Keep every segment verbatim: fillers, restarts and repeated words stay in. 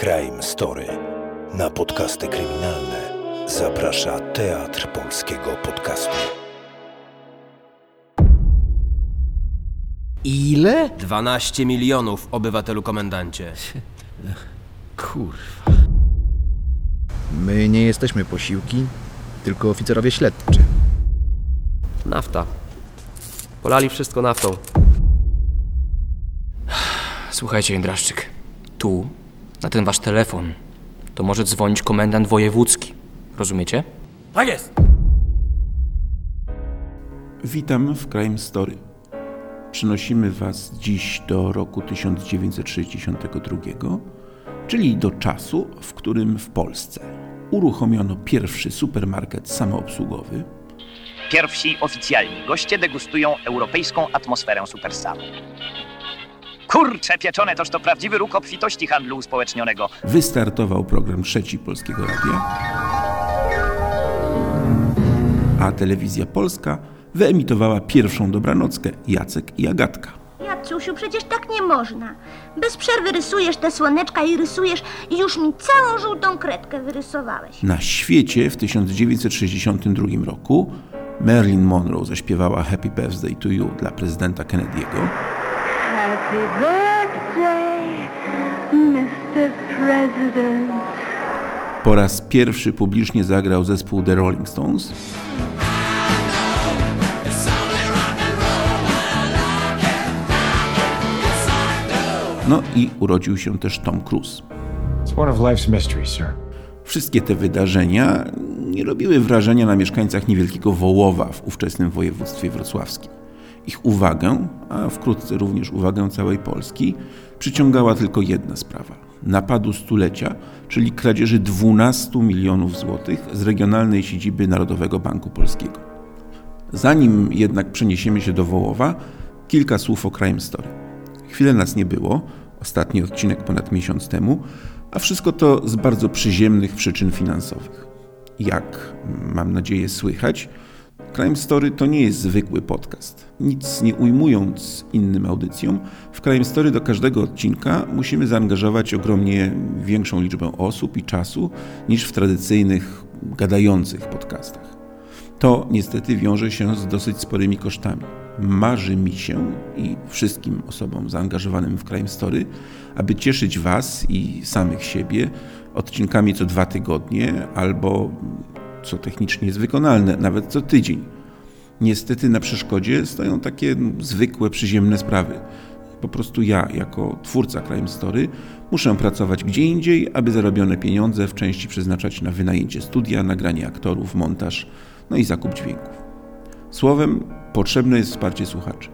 Crime Story. Na podcasty kryminalne zaprasza Teatr Polskiego Podcastu. Ile? dwanaście milionów, obywatelu komendancie. Kurwa. My nie jesteśmy posiłki, tylko oficerowie śledczy. Nafta. Polali wszystko naftą. Słuchajcie, Jędraszczyk, tu, na ten wasz telefon, to może dzwonić komendant wojewódzki. Rozumiecie? Tak jest! Witam w Crime Story. Przynosimy was dziś do roku tysiąc dziewięćset sześćdziesiątego drugiego, czyli do czasu, w którym w Polsce uruchomiono pierwszy supermarket samoobsługowy. Pierwsi oficjalni goście degustują europejską atmosferę supersalu. Kurcze pieczone, toż to prawdziwy róg obfitości handlu uspołecznionego. Wystartował program trzeci Polskiego Radia, a Telewizja Polska wyemitowała pierwszą dobranockę Jacek i Agatka. Jacksiusiu, przecież tak nie można. Bez przerwy rysujesz te słoneczka i rysujesz i już mi całą żółtą kredkę wyrysowałeś. Na świecie w tysiąc dziewięćset sześćdziesiątym drugim roku Marilyn Monroe zaśpiewała Happy Birthday to You dla prezydenta Kennedy'ego. Happy birthday, mister President. Po raz pierwszy publicznie zagrał zespół The Rolling Stones. No i urodził się też Tom Cruise. It's one of life's mysteries, sir. Wszystkie te wydarzenia nie robiły wrażenia na mieszkańcach niewielkiego Wołowa w ówczesnym województwie wrocławskim. Ich uwagę, a wkrótce również uwagę całej Polski, przyciągała tylko jedna sprawa. Napadu stulecia, czyli kradzieży dwunastu milionów złotych z regionalnej siedziby Narodowego Banku Polskiego. Zanim jednak przeniesiemy się do Wołowa, kilka słów o Crime Story. Chwilę nas nie było, ostatni odcinek ponad miesiąc temu, a wszystko to z bardzo przyziemnych przyczyn finansowych. Jak, mam nadzieję, słychać, Crime Story to nie jest zwykły podcast. Nic nie ujmując innym audycjom, w Crime Story do każdego odcinka musimy zaangażować ogromnie większą liczbę osób i czasu niż w tradycyjnych, gadających podcastach. To niestety wiąże się z dosyć sporymi kosztami. Marzy mi się i wszystkim osobom zaangażowanym w Crime Story, aby cieszyć was i samych siebie odcinkami co dwa tygodnie albo, co technicznie jest wykonalne, nawet co tydzień. Niestety na przeszkodzie stoją takie zwykłe, przyziemne sprawy. Po prostu ja, jako twórca Crime Story, muszę pracować gdzie indziej, aby zarobione pieniądze w części przeznaczać na wynajęcie studia, nagranie aktorów, montaż, no i zakup dźwięków. Słowem, potrzebne jest wsparcie słuchaczy.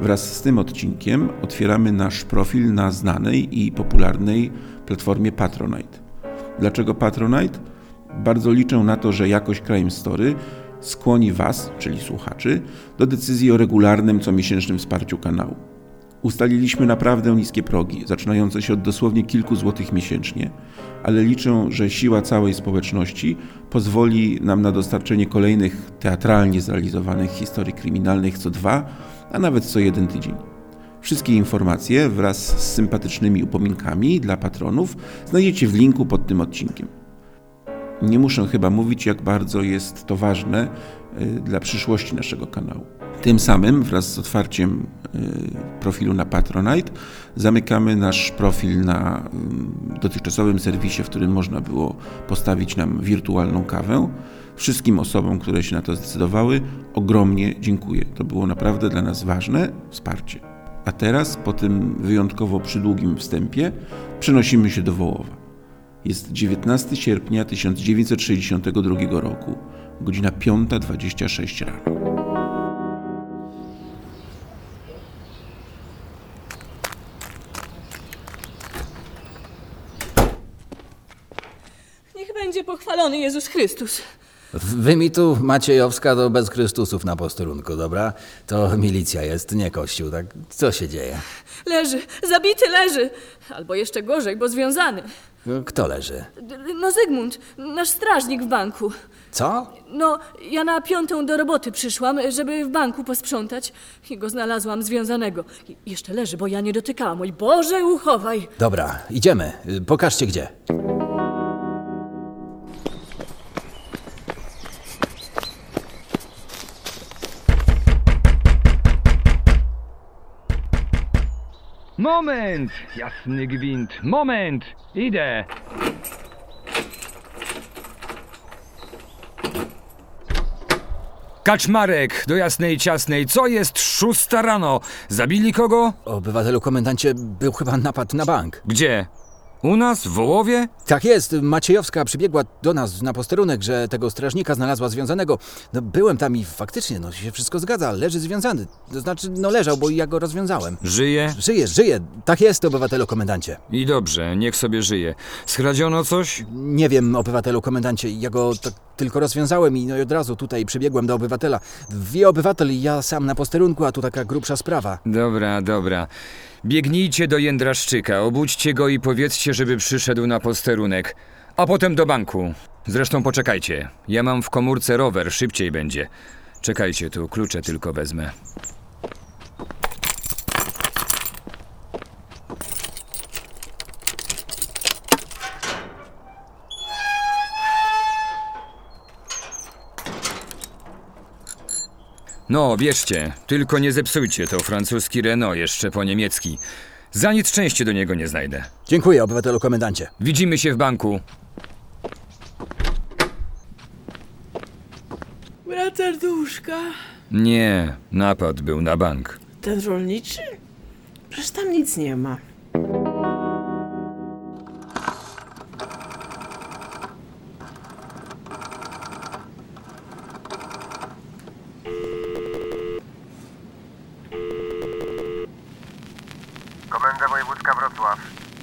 Wraz z tym odcinkiem otwieramy nasz profil na znanej i popularnej platformie Patronite. Dlaczego Patronite? Bardzo liczę na to, że jakość Crime Story skłoni was, czyli słuchaczy, do decyzji o regularnym, comiesięcznym wsparciu kanału. Ustaliliśmy naprawdę niskie progi, zaczynające się od dosłownie kilku złotych miesięcznie, ale liczę, że siła całej społeczności pozwoli nam na dostarczenie kolejnych teatralnie zrealizowanych historii kryminalnych co dwa, a nawet co jeden tydzień. Wszystkie informacje wraz z sympatycznymi upominkami dla patronów znajdziecie w linku pod tym odcinkiem. Nie muszę chyba mówić, jak bardzo jest to ważne dla przyszłości naszego kanału. Tym samym wraz z otwarciem profilu na Patronite zamykamy nasz profil na dotychczasowym serwisie, w którym można było postawić nam wirtualną kawę. Wszystkim osobom, które się na to zdecydowały, ogromnie dziękuję. To było naprawdę dla nas ważne wsparcie. A teraz, po tym wyjątkowo przydługim wstępie, przenosimy się do Wołowa. Jest dziewiętnastego sierpnia tysiąc dziewięćset sześćdziesiątego drugiego roku, godzina piąta dwadzieścia sześć rano. Niech będzie pochwalony Jezus Chrystus. Wy mi tu, Maciejowska, to bez Chrystusów na posterunku, dobra? To milicja jest, nie kościół, tak? Co się dzieje? Leży, zabity leży. Albo jeszcze gorzej, bo związany. Kto leży? No Zygmunt, nasz strażnik w banku. Co? No, ja na piątą do roboty przyszłam, żeby w banku posprzątać i go znalazłam związanego. I jeszcze leży, bo ja nie dotykałam. Oj Boże, uchowaj! Dobra, idziemy. Pokażcie gdzie. Moment! Jasny gwint! Moment! Idę! Kaczmarek, do jasnej ciasnej, co jest szósta rano? Zabili kogo? Obywatelu komendancie, był chyba napad na bank. Gdzie? U nas? W Wołowie? Tak jest, Maciejowska przybiegła do nas na posterunek, że tego strażnika znalazła związanego. No, byłem tam i faktycznie, no się wszystko zgadza, leży związany. To znaczy, no leżał, bo ja go rozwiązałem. Żyje? Żyje, żyje. Tak jest, obywatelu komendancie. I dobrze, niech sobie żyje. Skradziono coś? Nie wiem, obywatelu komendancie, ja go tak tylko rozwiązałem i no i od razu tutaj przybiegłem do obywatela. Wie obywatel, ja sam na posterunku, a tu taka grubsza sprawa. Dobra, dobra. Biegnijcie do Jędraszczyka, obudźcie go i powiedzcie, żeby przyszedł na posterunek, a potem do banku. Zresztą poczekajcie, ja mam w komórce rower, szybciej będzie. Czekajcie tu, klucze tylko wezmę. No, bierzcie, tylko nie zepsujcie, to francuski Renault, jeszcze po niemiecki. Za nic częściej do niego nie znajdę. Dziękuję, obywatelu komendancie. Widzimy się w banku. Wracasz do łóżka? Nie, napad był na bank. Ten rolniczy? Przecież tam nic nie ma.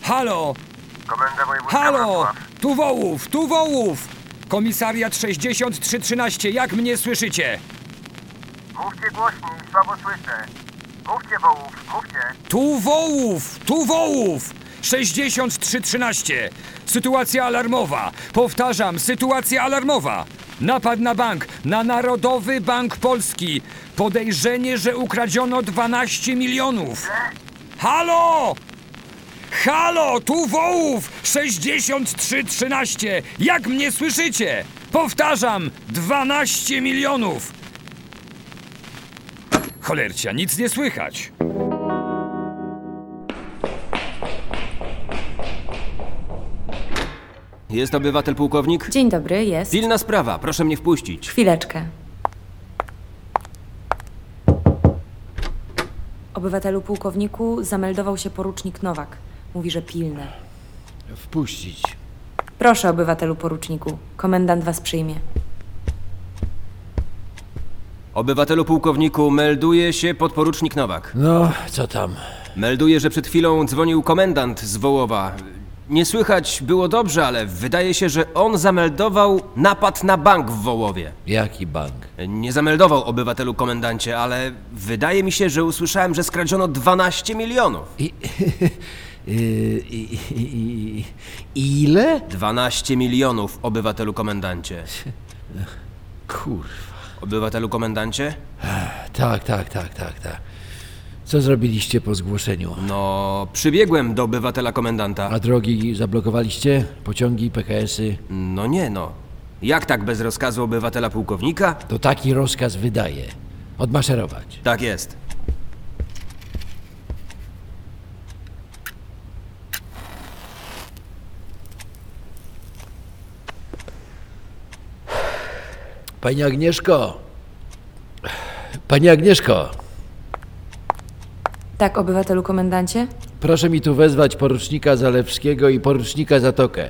Halo! Komenda wojewódzka Halo! Wrocław. Tu Wołów, tu Wołów! Komisariat sześćdziesiąt trzy trzynaście, jak mnie słyszycie? Mówcie głośniej, słabo słyszę. Mówcie Wołów, mówcie. Tu Wołów, tu Wołów! sześćdziesiąt trzy trzynaście. Sytuacja alarmowa. Powtarzam, sytuacja alarmowa. Napad na bank, na Narodowy Bank Polski. Podejrzenie, że ukradziono dwanaście milionów. Halo! Halo, tu Wołów, sześćdziesiąt trzy trzynaście, jak mnie słyszycie? Powtarzam, dwanaście milionów. Cholercia, nic nie słychać. Jest obywatel pułkownik? Dzień dobry, jest. Pilna sprawa, proszę mnie wpuścić. Chwileczkę. Obywatelu pułkowniku, zameldował się porucznik Nowak. Mówi, że pilne. Wpuścić. Proszę, obywatelu poruczniku. Komendant was przyjmie. Obywatelu pułkowniku, melduje się podporucznik Nowak. No, co tam? Melduje, że przed chwilą dzwonił komendant z Wołowa. Nie słychać było dobrze, ale wydaje się, że on zameldował napad na bank w Wołowie. Jaki bank? Nie zameldował, obywatelu komendancie, ale wydaje mi się, że usłyszałem, że skradziono dwanaście milionów. I... I, i, i, i, ile? dwanaście milionów, obywatelu komendancie. Kurwa. Obywatelu komendancie? Tak, tak, tak, tak, tak. Co zrobiliście po zgłoszeniu? No, przybiegłem do obywatela komendanta. A drogi zablokowaliście? Pociągi, pe ka esy? No nie, no. Jak tak bez rozkazu obywatela pułkownika? To taki rozkaz wydaje. Odmaszerować. Tak jest. Pani Agnieszko! Pani Agnieszko! Tak, obywatelu komendancie? Proszę mi tu wezwać porucznika Zalewskiego i porucznika Zatokę.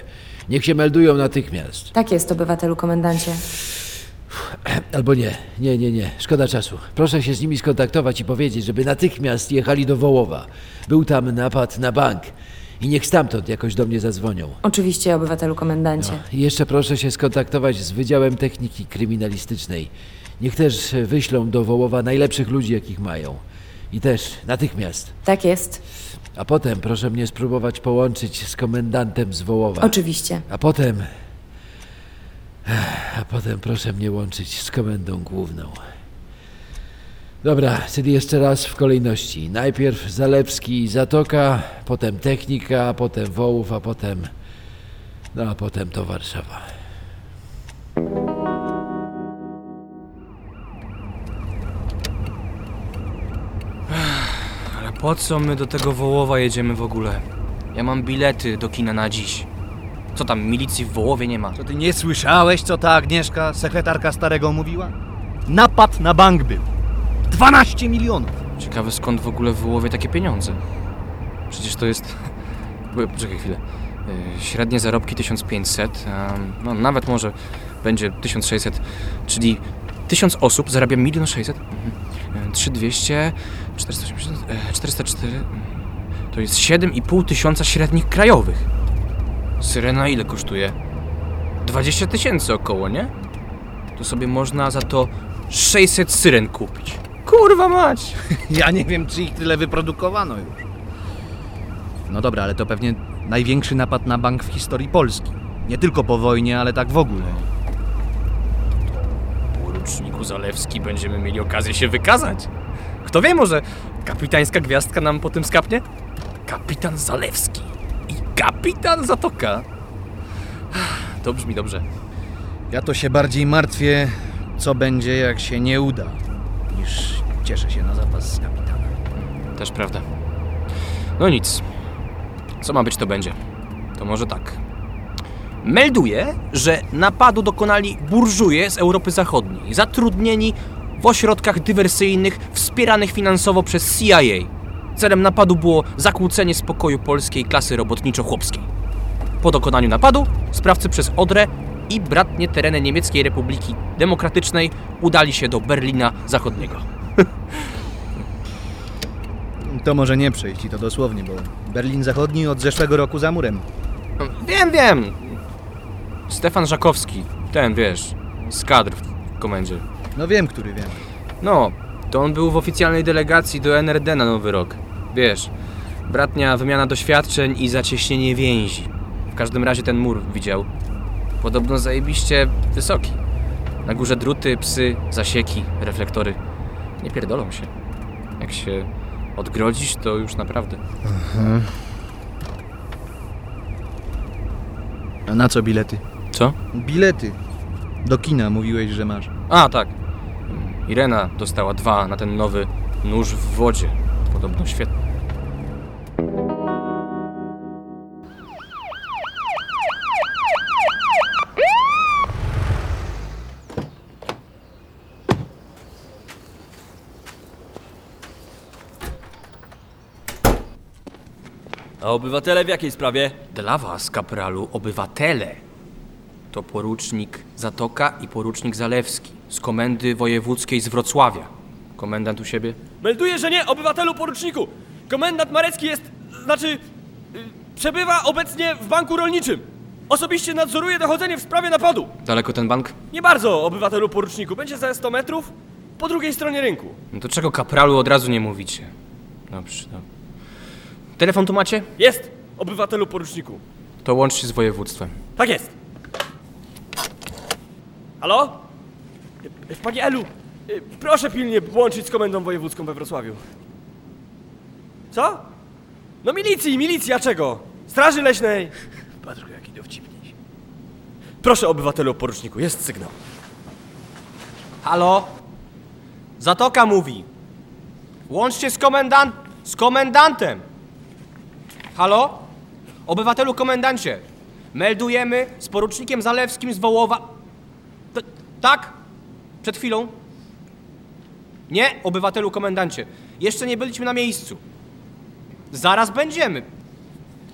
Niech się meldują natychmiast. Tak jest, obywatelu komendancie. Albo nie, nie, nie, nie. Szkoda czasu. Proszę się z nimi skontaktować i powiedzieć, żeby natychmiast jechali do Wołowa. Był tam napad na bank. I niech stamtąd jakoś do mnie zadzwonią. Oczywiście, obywatelu komendancie. No. I jeszcze proszę się skontaktować z Wydziałem Techniki Kryminalistycznej. Niech też wyślą do Wołowa najlepszych ludzi, jakich mają. I też natychmiast. Tak jest. A potem proszę mnie spróbować połączyć z komendantem z Wołowa. Oczywiście. A potem... A potem proszę mnie łączyć z komendą główną. Dobra, czyli jeszcze raz w kolejności. Najpierw Zalewski i Zatoka, potem Technika, potem Wołów, a potem... No a potem to Warszawa. Ale po co my do tego Wołowa jedziemy w ogóle? Ja mam bilety do kina na dziś. Co tam, milicji w Wołowie nie ma? Co ty nie słyszałeś, co ta Agnieszka, sekretarka starego, mówiła? Napad na bank był. dwanaście milionów. Ciekawe, skąd w ogóle w Wołowie takie pieniądze? Przecież to jest... Poczekaj chwilę. Średnie zarobki tysiąc pięćset, no nawet może będzie tysiąc sześćset, czyli tysiąc osób zarabia milion sześćset, trzy tysiące dwieście, czterysta osiemdziesiąt, czterysta cztery, to jest siedem i pół tysiąca średnich krajowych. Syrena ile kosztuje? dwadzieścia tysięcy około, nie? To sobie można za to sześćset syren kupić. Kurwa mać! Ja nie wiem, czy ich tyle wyprodukowano już. No dobra, ale to pewnie największy napad na bank w historii Polski. Nie tylko po wojnie, ale tak w ogóle. Po ruczniku Zalewski będziemy mieli okazję się wykazać. Kto wie, może kapitańska gwiazdka nam po tym skapnie? Kapitan Zalewski i kapitan Zatoka. To brzmi dobrze. Ja to się bardziej martwię, co będzie, jak się nie uda, niż cieszę się na zapas z kapitana. Też prawda. No nic. Co ma być, to będzie. To może tak. Melduję, że napadu dokonali burżuje z Europy Zachodniej, zatrudnieni w ośrodkach dywersyjnych wspieranych finansowo przez C I A. Celem napadu było zakłócenie spokoju polskiej klasy robotniczo-chłopskiej. Po dokonaniu napadu sprawcy przez Odrę i bratnie tereny Niemieckiej Republiki Demokratycznej udali się do Berlina Zachodniego. To może nie przejść i to dosłownie, bo Berlin Zachodni od zeszłego roku za murem. Wiem, wiem. Stefan Żakowski, ten wiesz, z kadr w komendzie. No wiem, który wiem. No, to on był w oficjalnej delegacji do N R D na Nowy Rok. Wiesz, bratnia wymiana doświadczeń i zacieśnienie więzi. W każdym razie ten mur widział. Podobno zajebiście wysoki. Na górze druty, psy, zasieki, reflektory. Nie pierdolą się. Jak się... odgrodzić, to już naprawdę. Aha. A na co bilety? Co? Bilety. Do kina mówiłeś, że masz. A, tak. Irena dostała dwa na ten nowy nóż w wodzie. Podobno świetny. A obywatele w jakiej sprawie? Dla was, kapralu, obywatele to porucznik Zatoka i porucznik Zalewski z Komendy Wojewódzkiej z Wrocławia. Komendant u siebie? Melduję, że nie, obywatelu poruczniku! Komendant Marecki jest, znaczy, yy, przebywa obecnie w banku rolniczym. Osobiście nadzoruje dochodzenie w sprawie napadu. Daleko ten bank? Nie bardzo, obywatelu poruczniku. Będzie za sto metrów po drugiej stronie rynku. No to czego, kapralu, od razu nie mówicie? Dobrze, dobrze. Telefon tu macie? Jest, obywatelu poruczniku. To łącz się z województwem. Tak jest. Halo? Panie Elu, proszę pilnie łączyć z komendą wojewódzką we Wrocławiu. Co? No milicji, milicji, a czego? Straży Leśnej. Patrz, jaki dowcipniś. Proszę, obywatelu poruczniku, jest sygnał. Halo? Zatoka mówi. Łączcie z komendant... z komendantem. Halo? Obywatelu komendancie, meldujemy z porucznikiem Zalewskim z Wołowa... T- tak? Przed chwilą? Nie, obywatelu komendancie, jeszcze nie byliśmy na miejscu. Zaraz będziemy.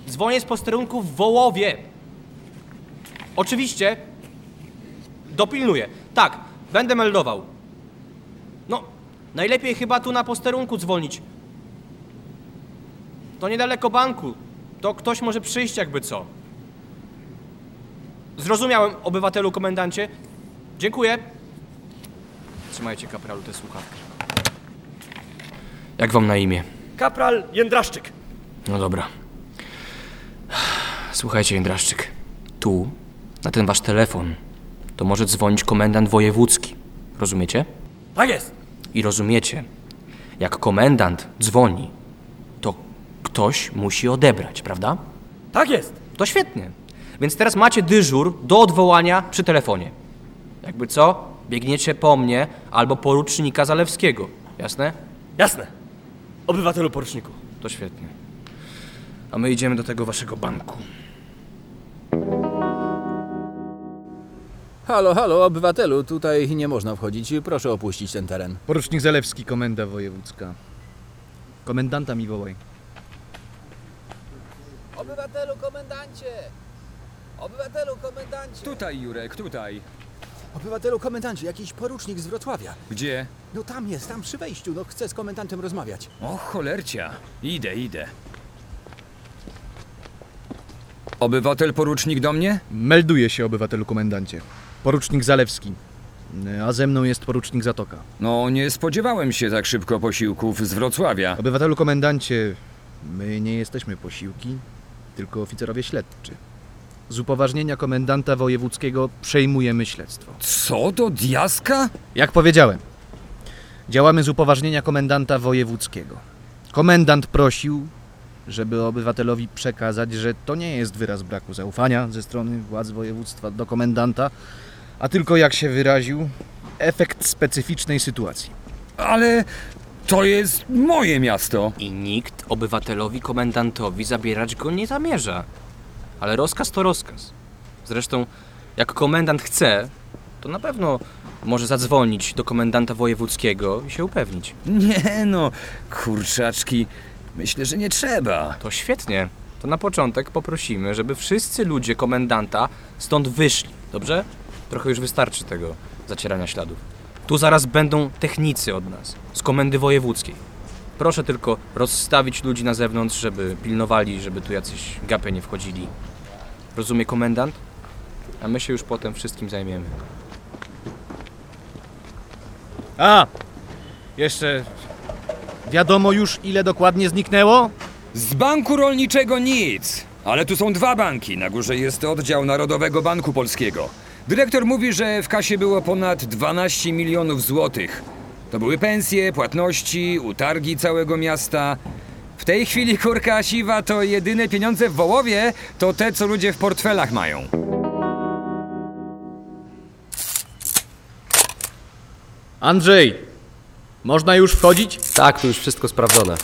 Dzwonię z posterunku w Wołowie. Oczywiście. Dopilnuję. Tak, będę meldował. No, najlepiej chyba tu na posterunku dzwonić. To niedaleko banku. To ktoś może przyjść jakby co. Zrozumiałem, obywatelu komendancie. Dziękuję. Trzymajcie, kapralu, te słuchawki. Jak wam na imię? Kapral Jędraszczyk. No dobra. Słuchajcie, Jędraszczyk, tu, na ten wasz telefon, to może dzwonić komendant wojewódzki. Rozumiecie? Tak jest. I rozumiecie, jak komendant dzwoni, to ktoś musi odebrać, prawda? Tak jest. To świetnie. Więc teraz macie dyżur do odwołania przy telefonie. Jakby co, biegniecie po mnie albo porucznika Zalewskiego. Jasne? Jasne. Obywatelu poruczniku. To świetnie. A my idziemy do tego waszego banku. Halo, halo, obywatelu, tutaj nie można wchodzić. Proszę opuścić ten teren. Porucznik Zalewski, komenda wojewódzka. Komendanta mi wołaj. Obywatelu, komendancie! Obywatelu, komendancie! Tutaj, Jurek, tutaj. Obywatelu, komendancie, jakiś porucznik z Wrocławia. Gdzie? No tam jest, tam przy wejściu, no chcę z komendantem rozmawiać. O cholercia, idę, idę. Obywatel porucznik do mnie? Melduje się, obywatelu komendancie. Porucznik Zalewski, a ze mną jest porucznik Zatoka. No, nie spodziewałem się tak szybko posiłków z Wrocławia. Obywatelu komendancie, my nie jesteśmy posiłki, tylko oficerowie śledczy. Z upoważnienia komendanta wojewódzkiego przejmujemy śledztwo. Co do diaska? Jak powiedziałem, działamy z upoważnienia komendanta wojewódzkiego. Komendant prosił, żeby obywatelowi przekazać, że to nie jest wyraz braku zaufania ze strony władz województwa do komendanta, a tylko, jak się wyraził, efekt specyficznej sytuacji. Ale to jest moje miasto. I nikt obywatelowi komendantowi zabierać go nie zamierza. Ale rozkaz to rozkaz. Zresztą, jak komendant chce, to na pewno może zadzwonić do komendanta wojewódzkiego i się upewnić. Nie no, kurczaczki, myślę, że nie trzeba. To świetnie. To na początek poprosimy, żeby wszyscy ludzie komendanta stąd wyszli, dobrze? Trochę już wystarczy tego zacierania śladów. Tu zaraz będą technicy od nas, z komendy wojewódzkiej. Proszę tylko rozstawić ludzi na zewnątrz, żeby pilnowali, żeby tu jacyś gapy nie wchodzili. Rozumie komendant? A my się już potem wszystkim zajmiemy. A! Jeszcze... Wiadomo już, ile dokładnie zniknęło? Z banku rolniczego nic, ale tu są dwa banki. Na górze jest oddział Narodowego Banku Polskiego. Dyrektor mówi, że w kasie było ponad dwanaście milionów złotych. To były pensje, płatności, utargi całego miasta. W tej chwili, kurka siwa, to jedyne pieniądze w Wołowie to te, co ludzie w portfelach mają. Andrzej, można już wchodzić? Tak, to już wszystko sprawdzone.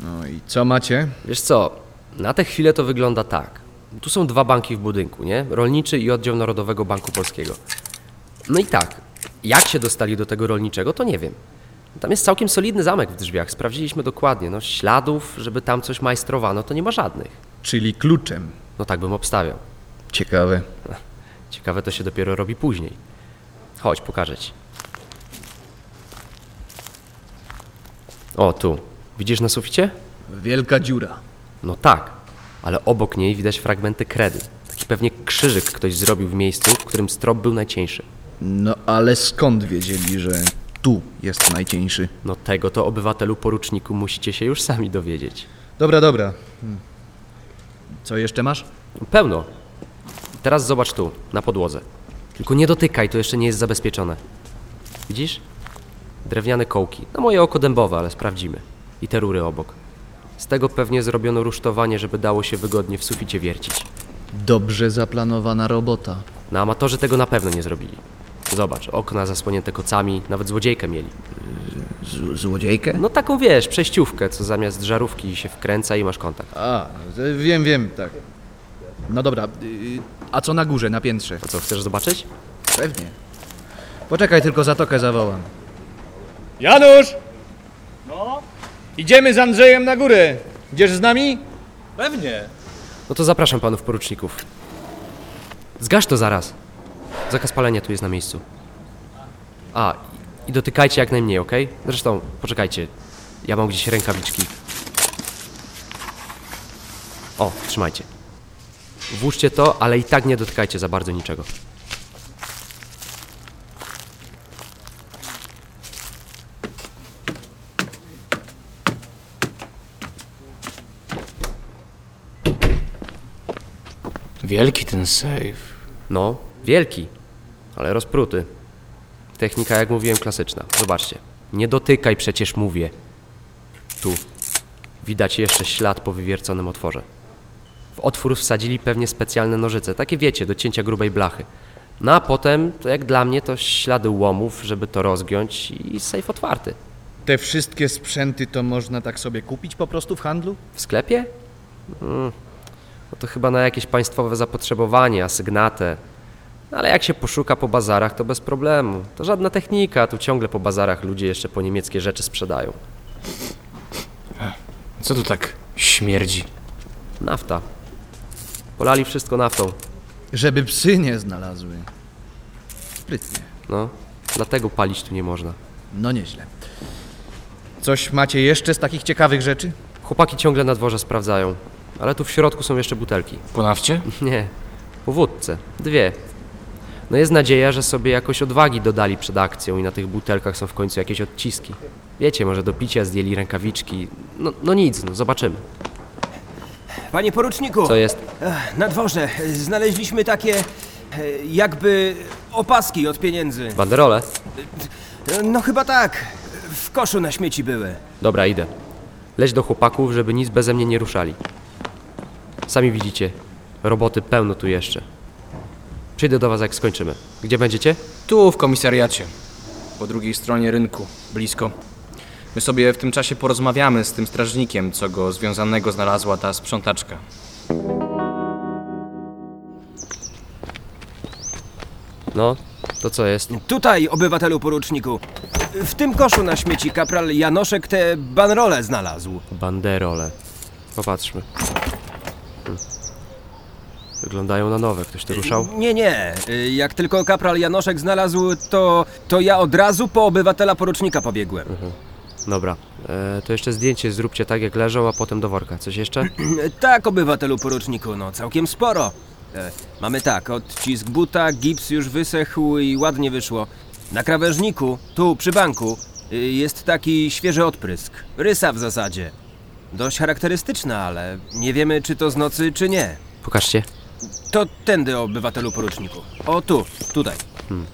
No i co macie? Wiesz co, na tę chwilę to wygląda tak. Tu są dwa banki w budynku, nie? Rolniczy i oddział Narodowego Banku Polskiego. No i tak, jak się dostali do tego rolniczego, to nie wiem. Tam jest całkiem solidny zamek w drzwiach, sprawdziliśmy dokładnie. No śladów, żeby tam coś majstrowano, to nie ma żadnych. Czyli kluczem? No tak bym obstawiał. Ciekawe. Ciekawe to się dopiero robi później. Chodź, pokażę ci. O, tu. Widzisz na suficie? Wielka dziura. No tak, ale obok niej widać fragmenty kredy. Taki pewnie krzyżyk ktoś zrobił w miejscu, w którym strop był najcieńszy. No ale skąd wiedzieli, że tu jest najcieńszy? No tego to, obywatelu poruczniku, musicie się już sami dowiedzieć. Dobra, dobra. Co jeszcze masz? Pełno. Teraz zobacz tu, na podłodze. Tylko nie dotykaj, to jeszcze nie jest zabezpieczone. Widzisz? Drewniane kołki. Na moje oko dębowe, ale sprawdzimy. I te rury obok. Z tego pewnie zrobiono rusztowanie, żeby dało się wygodnie w suficie wiercić. Dobrze zaplanowana robota. No amatorzy tego na pewno nie zrobili. Zobacz, okna zasłonięte kocami, nawet złodziejkę mieli. Z- złodziejkę? No taką, wiesz, przejściówkę, co zamiast żarówki się wkręca i masz kontakt. A, wiem, wiem, tak. No dobra, a co na górze, na piętrze? A co, chcesz zobaczyć? Pewnie. Poczekaj, tylko Zatokę zawołam. Janusz! No? Idziemy z Andrzejem na górę. Idziesz z nami? Pewnie. No to zapraszam panów poruczników. Zgasz to zaraz. Zakaz palenia tu jest na miejscu. A, i dotykajcie jak najmniej, okej? Okay? Zresztą, poczekajcie. Ja mam gdzieś rękawiczki. O, trzymajcie. Włóżcie to, ale i tak nie dotykajcie za bardzo niczego. Wielki ten sejf. No, wielki, ale rozpruty. Technika, jak mówiłem, klasyczna. Zobaczcie. Nie dotykaj, przecież mówię. Tu. Widać jeszcze ślad po wywierconym otworze. W otwór wsadzili pewnie specjalne nożyce. Takie wiecie, do cięcia grubej blachy. No a potem, to jak dla mnie, to ślady łomów, żeby to rozgiąć i sejf otwarty. Te wszystkie sprzęty to można tak sobie kupić po prostu w handlu? W sklepie? Hmm. No to chyba na jakieś państwowe zapotrzebowanie, asygnatę. Ale jak się poszuka po bazarach, to bez problemu. To żadna technika, tu ciągle po bazarach ludzie jeszcze po niemieckie rzeczy sprzedają. Co tu tak śmierdzi? Nafta. Polali wszystko naftą. Żeby psy nie znalazły. Sprytnie. No, dlatego palić tu nie można. No nieźle. Coś macie jeszcze z takich ciekawych rzeczy? Chłopaki ciągle na dworze sprawdzają. Ale tu w środku są jeszcze butelki. Po nafcie? Nie. Po wódce. Dwie. No jest nadzieja, że sobie jakoś odwagi dodali przed akcją i na tych butelkach są w końcu jakieś odciski. Wiecie, może do picia zdjęli rękawiczki. No, no nic, no zobaczymy. Panie poruczniku! Co jest? Na dworze znaleźliśmy takie jakby opaski od pieniędzy. Banderole? No chyba tak. W koszu na śmieci były. Dobra, idę. Leć do chłopaków, żeby nic beze mnie nie ruszali. Sami widzicie, roboty pełno tu jeszcze. Przyjdę do was, jak skończymy. Gdzie będziecie? Tu, w komisariacie. Po drugiej stronie rynku, blisko. My sobie w tym czasie porozmawiamy z tym strażnikiem, co go związanego znalazła ta sprzątaczka. No, to co jest? Tutaj, obywatelu poruczniku. W tym koszu na śmieci kapral Janoszek te banderole znalazł. Banderole. Popatrzmy. Wyglądają na nowe. Ktoś to ruszał? Nie, nie. Jak tylko kapral Janoszek znalazł, to, to ja od razu po obywatela porucznika pobiegłem. Mhm. Dobra. E, to jeszcze zdjęcie zróbcie tak, jak leżą, a potem do worka. Coś jeszcze? Tak, obywatelu poruczniku. No, całkiem sporo. E, mamy tak. Odcisk buta, gips już wysechł i ładnie wyszło. Na krawężniku, tu przy banku, jest taki świeży odprysk. Rysa w zasadzie. Dość charakterystyczna, ale nie wiemy, czy to z nocy, czy nie. Pokażcie. To tędy, obywatelu poruczniku. O tu, tutaj. Hmm.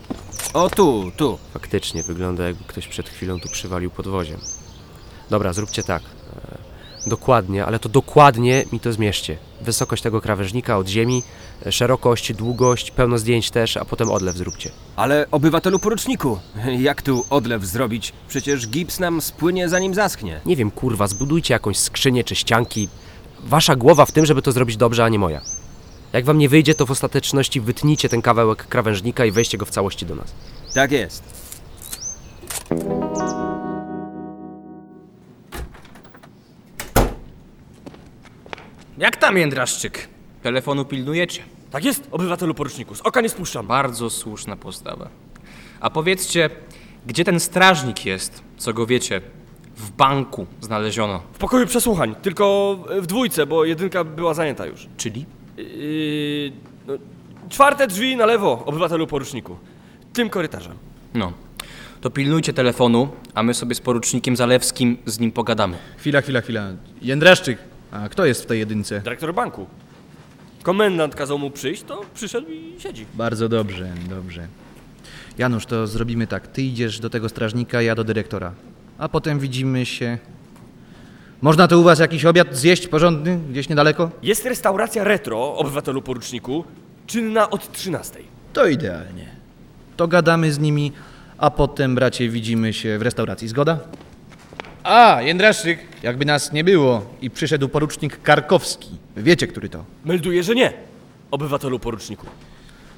O tu, tu. Faktycznie wygląda, jakby ktoś przed chwilą tu przywalił podwoziem. Dobra, zróbcie tak. Dokładnie, ale to dokładnie mi to zmierzcie. Wysokość tego krawężnika od ziemi, szerokość, długość, pełno zdjęć też, a potem odlew zróbcie. Ale obywatelu poruczniku, jak tu odlew zrobić? Przecież gips nam spłynie, zanim zaschnie. Nie wiem, kurwa, zbudujcie jakąś skrzynię czy ścianki. Wasza głowa w tym, żeby to zrobić dobrze, a nie moja. Jak wam nie wyjdzie, to w ostateczności wytnijcie ten kawałek krawężnika i weźcie go w całości do nas. Tak jest. Jak tam, Jędraszczyk? Telefonu pilnujecie? Tak jest, obywatelu poruczniku, z oka nie spuszczam. Bardzo słuszna postawa. A powiedzcie, gdzie ten strażnik jest, co go wiecie? W banku znaleziono. W pokoju przesłuchań, tylko w dwójce, bo jedynka była zajęta już. Czyli? Yy, no, czwarte drzwi na lewo, obywatelu poruczniku. Tym korytarzem. No, to pilnujcie telefonu, a my sobie z porucznikiem Zalewskim z nim pogadamy. Chwila, chwila, chwila. Jędraszczyk, a kto jest w tej jedynce? Dyrektor banku. Komendant kazał mu przyjść, to przyszedł i siedzi. Bardzo dobrze, dobrze. Janusz, to zrobimy tak. Ty idziesz do tego strażnika, ja do dyrektora. A potem widzimy się... Można tu u was jakiś obiad zjeść porządny, gdzieś niedaleko? Jest restauracja Retro, obywatelu poruczniku, czynna od trzynastej. To idealnie. To gadamy z nimi, a potem, bracie, widzimy się w restauracji. Zgoda? A, Jędraszczyk, jakby nas nie było i przyszedł porucznik Karkowski. Wiecie, który to? Melduję, że nie, obywatelu poruczniku.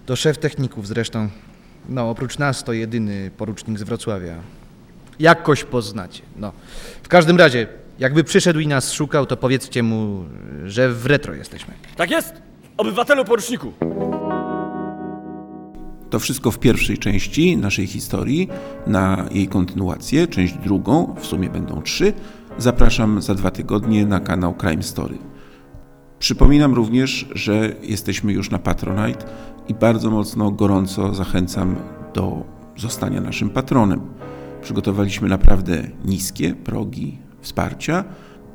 To szef techników zresztą. No, oprócz nas to jedyny porucznik z Wrocławia. Jakoś poznacie, no. W każdym razie... Jakby przyszedł i nas szukał, to powiedzcie mu, że w retro jesteśmy. Tak jest, obywatelu poruczniku! To wszystko w pierwszej części naszej historii. Na jej kontynuację, część drugą, w sumie będą trzy, zapraszam za dwa tygodnie na kanał Crime Story. Przypominam również, że jesteśmy już na Patronite i bardzo mocno, gorąco zachęcam do zostania naszym patronem. Przygotowaliśmy naprawdę niskie progi wsparcia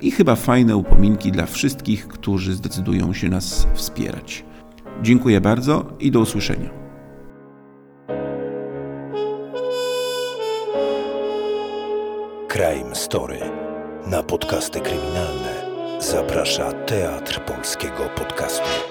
i chyba fajne upominki dla wszystkich, którzy zdecydują się nas wspierać. Dziękuję bardzo i do usłyszenia. Crime Story. Na podcasty kryminalne zaprasza Teatr Polskiego Podcastu.